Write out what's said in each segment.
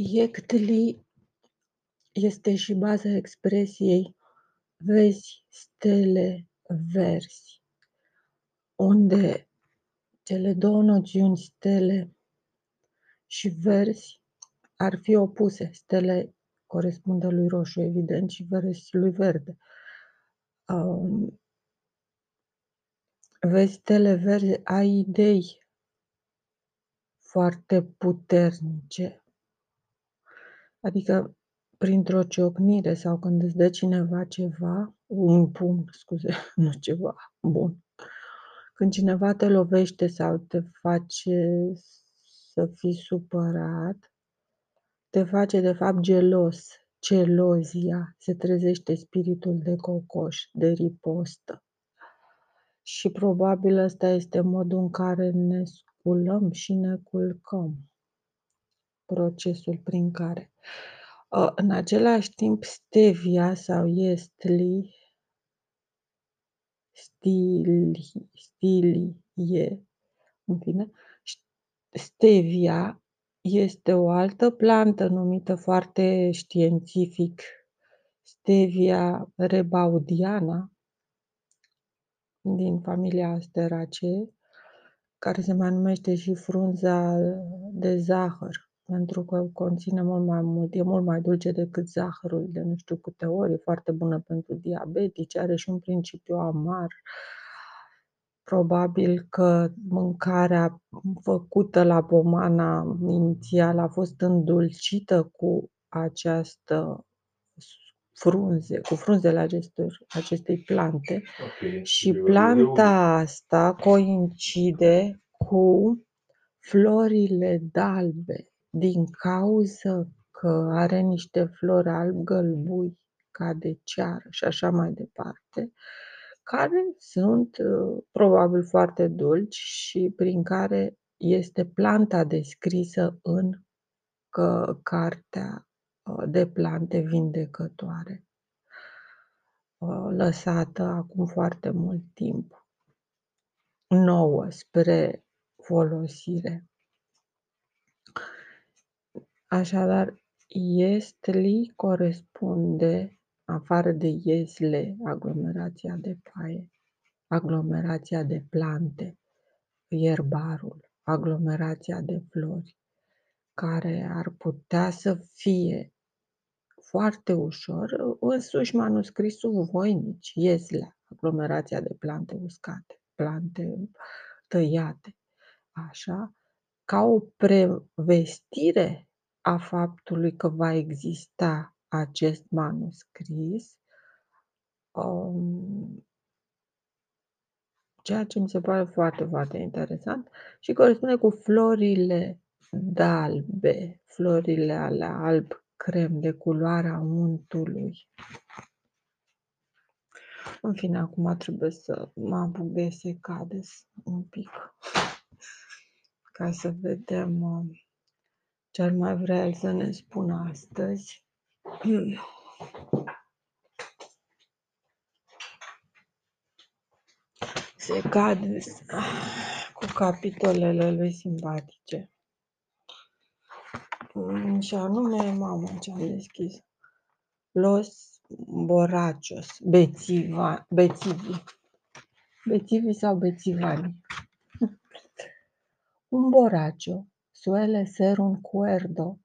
Iectli este și baza expresiei vezi stele verzi, unde cele două noțiuni stele și verzi ar fi opuse. Stele corespunde lui roșu, evident, și verzi lui verde. Vezi stele verzi, ai idei foarte puternice. Adică printr-o ciocnire sau când îți dă cineva ceva, când cineva te lovește sau te face să fii supărat, te face de fapt gelos. Gelozia, se trezește spiritul de cocoș, de ripostă. Și probabil ăsta este modul în care ne sculăm și ne culcăm. Procesul prin care. În același timp, stevia sau iestli, stevia este o altă plantă numită foarte științific Stevia rebaudiana din familia Asteraceae, care se mai numește și frunza de zahăr, pentru că conține mult mai mult, e mult mai dulce decât zahărul de nu știu câte ori, e foarte bună pentru diabetici, are și un principiu amar. Probabil că mâncarea făcută la pomana inițial a fost îndulcită cu această frunze, cu frunzele acestei plante. Okay. Și planta asta coincide cu florile d'albe, din cauză că are niște flori alb-gălbui ca de ceară și așa mai departe, care sunt probabil foarte dulci și prin care este planta descrisă în cartea de plante vindecătoare, lăsată acum foarte mult timp, nouă spre folosire. Așadar, iestli corespunde, afară de iesle, aglomerația de paie, aglomerația de plante, ierbarul, aglomerația de flori, care ar putea să fie foarte ușor însuși manuscrisul voinici, ieslea, aglomerația de plante uscate, plante tăiate, așa, ca o prevestire a faptului că va exista acest manuscris, ceea ce mi se pare foarte, foarte interesant și corespunde cu florile d'albe, florile alea alb-crem de culoarea untului. În fine, acum trebuie să mă apuc de secades un pic ca să vedem ce ar mai vrea el să ne spună astăzi. Secades cu capitolele lui simpatice. Și anume, mamă, ce-am deschis. Los borachos, bețivi sau bețivani. Un boracio suele ser un cuerdo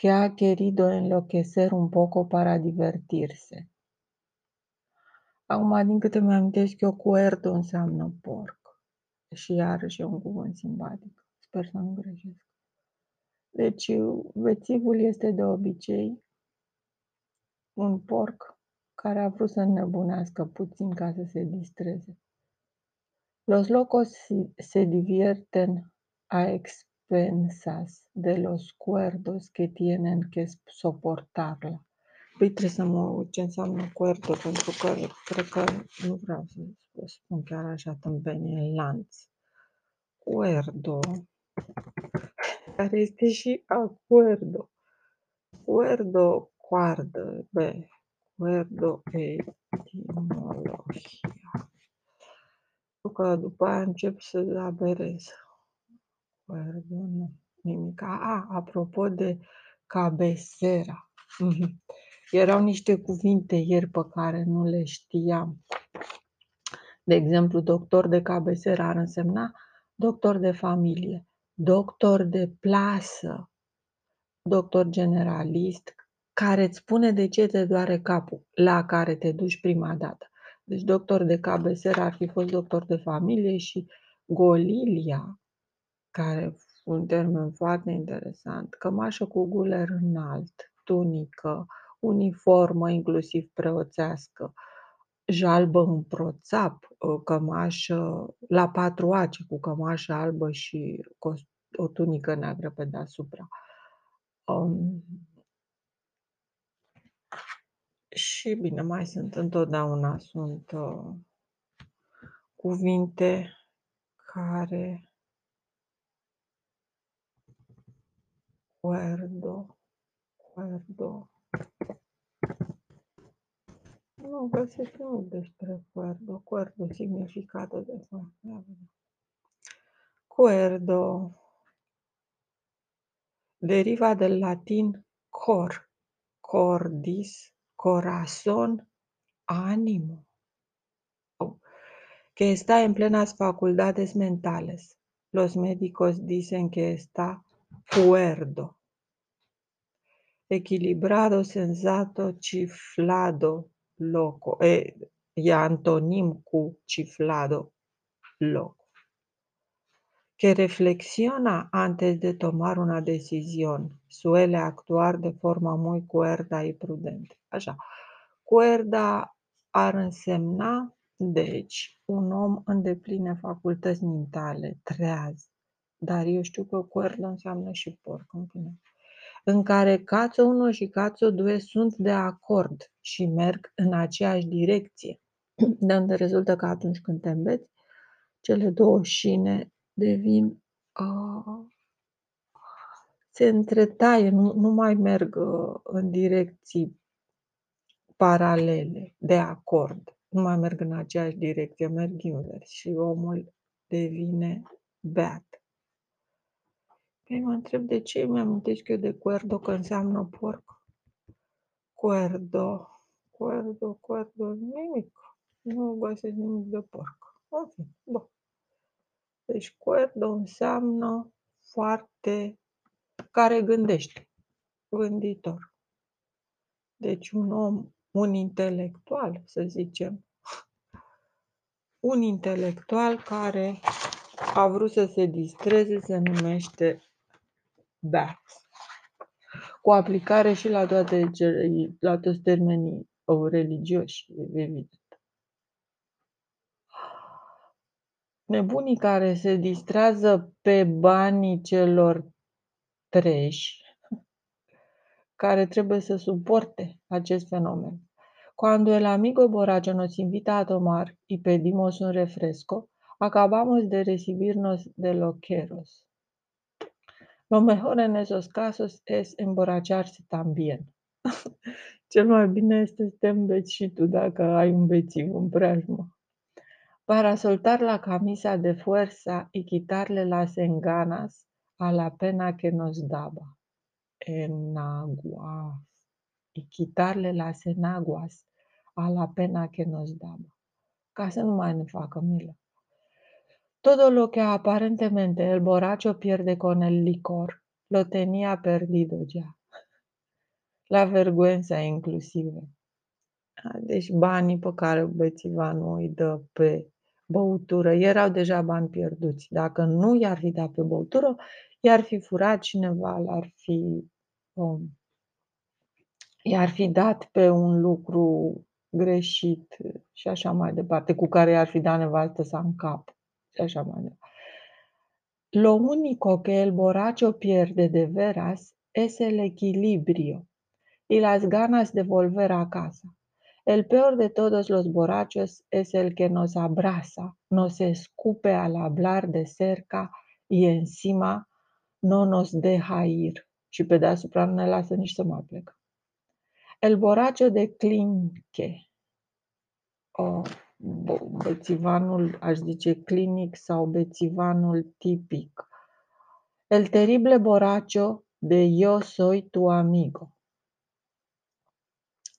que ha querido enloquecer un poco para divertirse. Acum, din câte mi amintesc eu, cuerdo înseamnă porc. Și iarăși e un cuvânt simpatic. Sper să nu greșesc. Deci, bețivul este de obicei un porc care a vrut să înnebunească puțin ca să se distreze. Los locos se divierten a expensas de los cuerdos que tienen que soportarla. Păi trebuie să mă uit ce înseamnă cuerdo, pentru că cred că nu vreau să o spun chiar așa tâmpenie, lanț. Cuerdo, care este și acuerdo. Cuerdo, coardă, de cuerdo, etimologia. Că după aia încep să zaberez. Nimic. Apropo de Cabecera. Erau niște cuvinte ieri pe care nu le știam. De exemplu, doctor de cabecera ar însemna doctor de familie, doctor de plasă, doctor generalist, care îți spune de ce te doare capul, la care te duci prima dată. Deci doctor de cabecera ar fi fost doctor de familie și golilia, care un termen foarte interesant, cămașă cu guler înalt, tunică, uniformă inclusiv preoțească, jalbă în proțap, cămașă la 4 ace cu cămașă albă și o tunică neagră pe deasupra. Și bine, mai sunt întotdeauna, sunt cuvinte care... Cuerdo. Nu găsesc nimic despre cuerdo. Cuerdo, significatul de fapt. Cuerdo. Deriva del latin cor. Cordis, corazón, ánimo. Que está en plenas facultades mentales. Los médicos dicen que está cuerdo. Equilibrado, senzato, chiflado, loco. E antonim cu chiflado, loco. Que reflexiona antes de tomar una decisión. Suele actuar de forma muy cuerda y prudente. Așa. Cuerda ar însemna, deci, un om în depline facultăți mentale, treaz. Dar eu știu că cuerdo înseamnă și porc, în fine. În care cațo 1 și cațo 2 sunt de acord și merg în aceeași direcție. De unde rezultă că atunci când te îmbeți, cele două șine devin, se întretaie, nu mai merg în direcții paralele, de acord. Nu mai merg în aceeași direcție, merg invers și omul devine beat. Mă întreb de ce îmi amintesc eu de cuerdo, că înseamnă porc. Cuerdo, nimic. Nu găsesc nimic de porc. Ok, bun. Deci cuerdo înseamnă foarte... care gândește. Gânditor. Deci un om, un intelectual, să zicem. Un intelectual care a vrut să se distreze se numește beat. Cu aplicare și la toți termenii religioși, evident. Nebunii care se distrează pe banii celor treji, care trebuie să suporte acest fenomen. Cuando el amigo borracho nos invita a tomar y pedimos un refresco, acabamos de recibirnos de loqueros. Lo mejor en esos casos es emborracharse también. Cel mai bine este să te îmbeți și tu dacă ai un bețiv în preajmă. Para soltar la camisa de fuerza y quitarle las enganas a la pena que nos daba. Enaguas. Y quitarle las enaguas a la pena que nos daba. Ca să nu mai ne facă milă. Todo lo que aparentemente el borracho pierde con el licor, lo tenía perdido ya. La vergüenza inclusive. Deci banii pe care bețivanul îi dă pe băutură erau deja bani pierduți. Dacă nu i-ar fi dat pe băutură, i-ar fi furat cineva, i-ar fi dat pe un lucru greșit și așa mai departe, cu care i-ar fi dat nevastă sa în cap. Așa mai departe. Lo único que el borracho pierde de veras es el equilibrio y las ganas de volver a casa. El peor de todos los borrachos es el que nos abraza, nos escupe al hablar de cerca y encima no nos deja ir. Și pe deasupra nu ne lasă nici să mă plec. El borracho de clinche. Bețivanul, aș zice, clinic sau bețivanul tipic. El terrible borracho de yo soy tu amigo.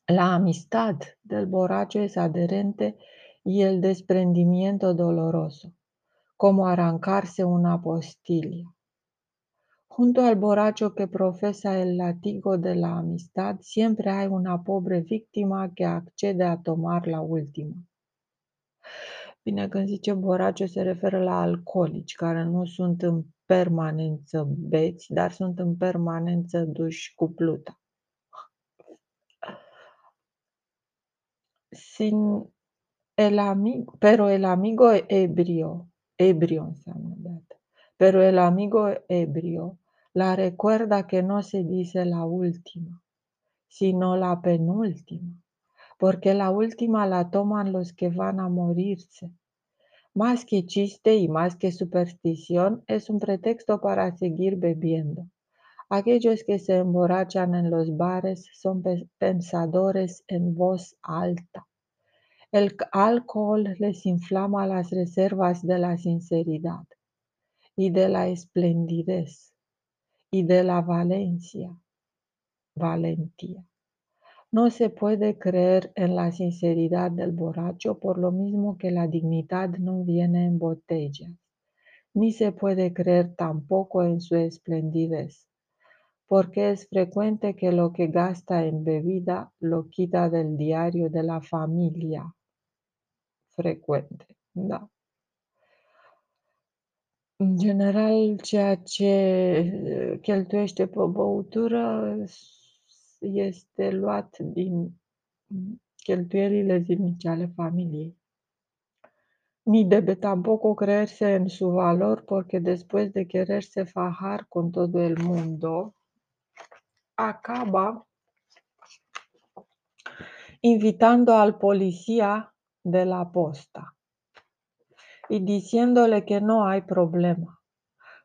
La amistad del borracho es adherente y el desprendimiento doloroso, como arrancarse una postilla. Junto al borracho que profesa el látigo de la amistad, siempre hay una pobre víctima que accede a tomar la última. Bine, când zice borracho, se referă la alcoolici, care nu sunt în permanență beți, dar sunt în permanență duși cu pluta. Pero el amigo ebrio, ebrio înseamnă dată, pero el amigo ebrio la recuerda que no se dice la última, sino la penúltima, porque la última la toman los que van a morirse. Más que chiste y más que superstición, es un pretexto para seguir bebiendo. Aquellos que se emborrachan en los bares son pensadores en voz alta. El alcohol les inflama las reservas de la sinceridad y de la esplendidez y de la valentía. No se puede creer en la sinceridad del borracho por lo mismo que la dignidad no viene en botellas, ni se puede creer tampoco en su esplendidez, porque es frecuente que lo que gasta en bebida lo quita del diario de la familia. Frecuente, da. În general, ceea ce cheltuiește pe băutură este luat din cheltuielile zilnice ale familiei. Ni debe tampoco creerse en su valor, porque después de quererse fajar con todo el mundo, acaba invitando al policía de la posta y diciéndole que no hay problema,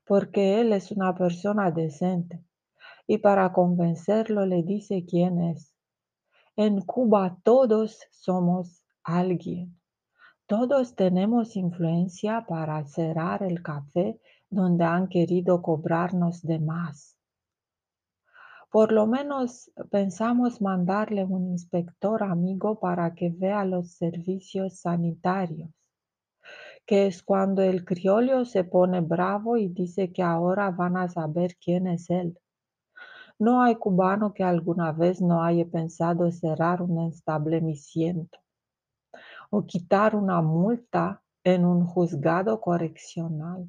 porque él es una persona decente. Y para convencerlo le dice quién es. En Cuba todos somos alguien. Todos tenemos influencia para cerrar el café donde han querido cobrarnos de más. Por lo menos pensamos mandarle un inspector amigo para que vea los servicios sanitarios, que es cuando el criollo se pone bravo y dice que ahora van a saber quién es él. No hay cubano que alguna vez no haya pensado cerrar un establecimiento o quitar una multa en un juzgado correccional.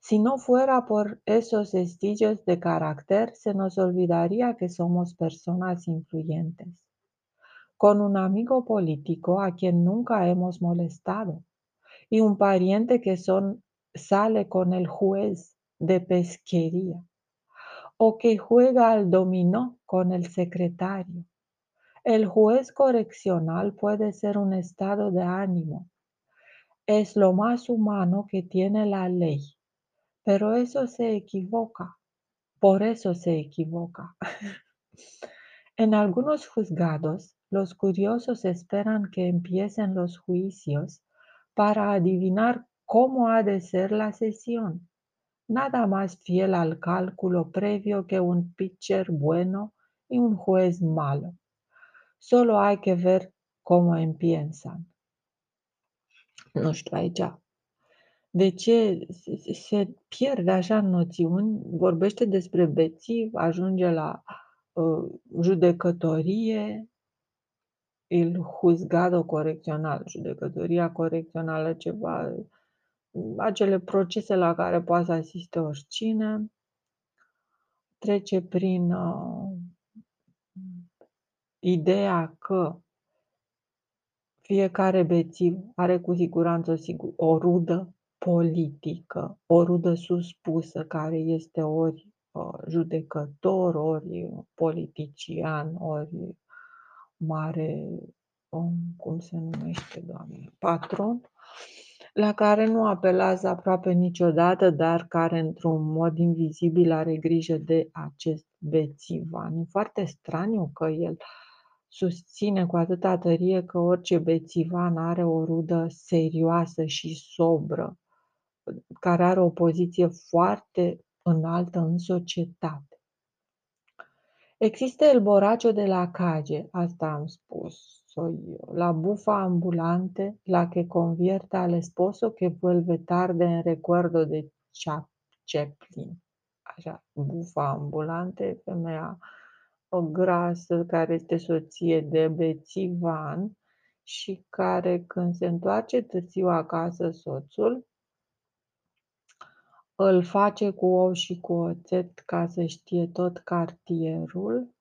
Si no fuera por esos estillos de carácter, se nos olvidaría que somos personas influyentes, con un amigo político a quien nunca hemos molestado y un pariente que sale con el juez de pesquería, o que juega al dominó con el secretario. El juez correccional puede ser un estado de ánimo. Es lo más humano que tiene la ley, pero eso se equivoca. Por eso se equivoca. En algunos juzgados, los curiosos esperan que empiecen los juicios para adivinar cómo ha de ser la sesión. Nada más fiel al cálculo previo que un pitcher bueno y un juez malo. Solo hay que ver cómo empiezan. Nu știu aici de ce se pierde așa în noțiuni, vorbește despre bețiv, ajunge la judecătorie, il juzgado corecțional, judecătoria corecțională, ceva, acele procese la care poate să asiste oricine, trece prin ideea că fiecare bețiv are cu siguranță o rudă politică, o rudă suspusă care este ori judecător, ori politician, ori mare om, cum se numește, doamne, patron, la care nu apelează aproape niciodată, dar care într-un mod invizibil are grijă de acest bețivan. E foarte straniu că el susține cu atâta tărie că orice bețivan are o rudă serioasă și sobră, care are o poziție foarte înaltă în societate. Există el boraccio de la cage, asta am spus eu, la bufa ambulante, la que convierte al esposo que vuelve tarde în recuerdo de Chaplin. Așa, bufa ambulante, femeia o grasă care este soție de bețivan și care, când se întoarce târziu acasă, soțul îl face cu ou și cu oțet ca să știe tot cartierul,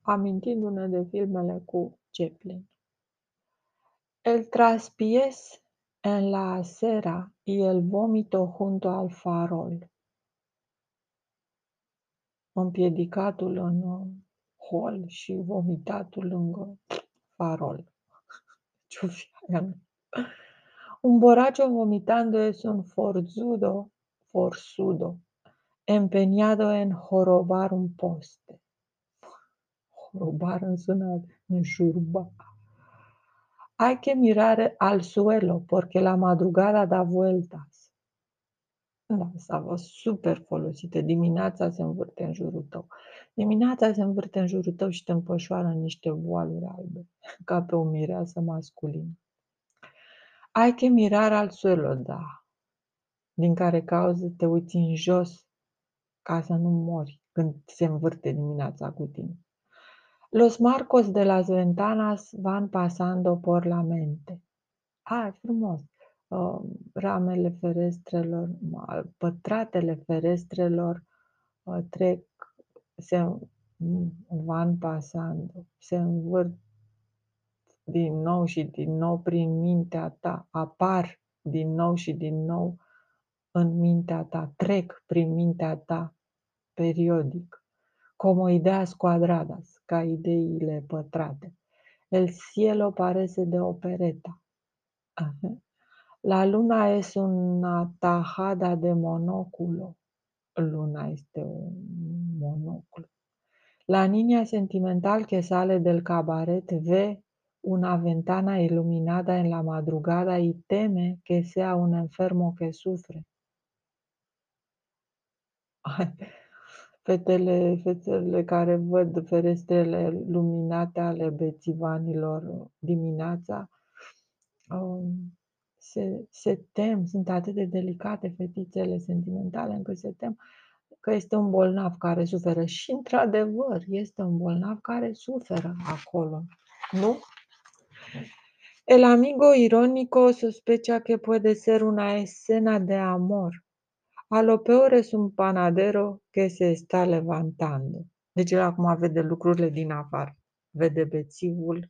amintindu-ne de filmele cu Chaplin. El traspiés en la acera y el vómito junto al farol. Împiedicatul în hol și vomitatul lângă farol. Un borracho vomitando es un forzudo, empeñado en jorobar un poste. Jorobar însunat, în jurba. Hay que mirar al suelo, porque la madrugada da vueltas. Da, s-a fost super folosită. Dimineața se învârte în jurul tău. Dimineața se învârte în jurul tău și te împășoară în niște voaluri albe, ca pe o mireasă masculină. Ai că mirar al suelo, da, din care cauză te uiți în jos ca să nu mori când se învârte dimineața cu tine. Los marcos de las ventanas van pasando por la mente. Ai, frumos! Ramele ferestrelor, pătratele ferestrelor trec, van pasando, se învârt din nou și din nou prin mintea ta, apar din nou și din nou în mintea ta, trec prin mintea ta periodic, como ideas cuadradas, ca ideile pătrate. El cielo parece de opereta. La luna es una tajada de monóculo. Luna este un monóculo. La niña sentimental que sale del cabaret ve una ventana iluminada en la madrugada y teme que sea un enfermo que sufre. Fețele care văd ferestrele luminate ale bețivanilor dimineața se tem, sunt atât de delicate fetițele sentimentale încât se tem că este un bolnav care suferă. Și într-adevăr este un bolnav care suferă acolo, nu? El amigo irónico sospecha que puede ser una escena de amor. A lo peor es un panadero que se está levantando. Deci el acum vede lucrurile din afară. Vede bețivul.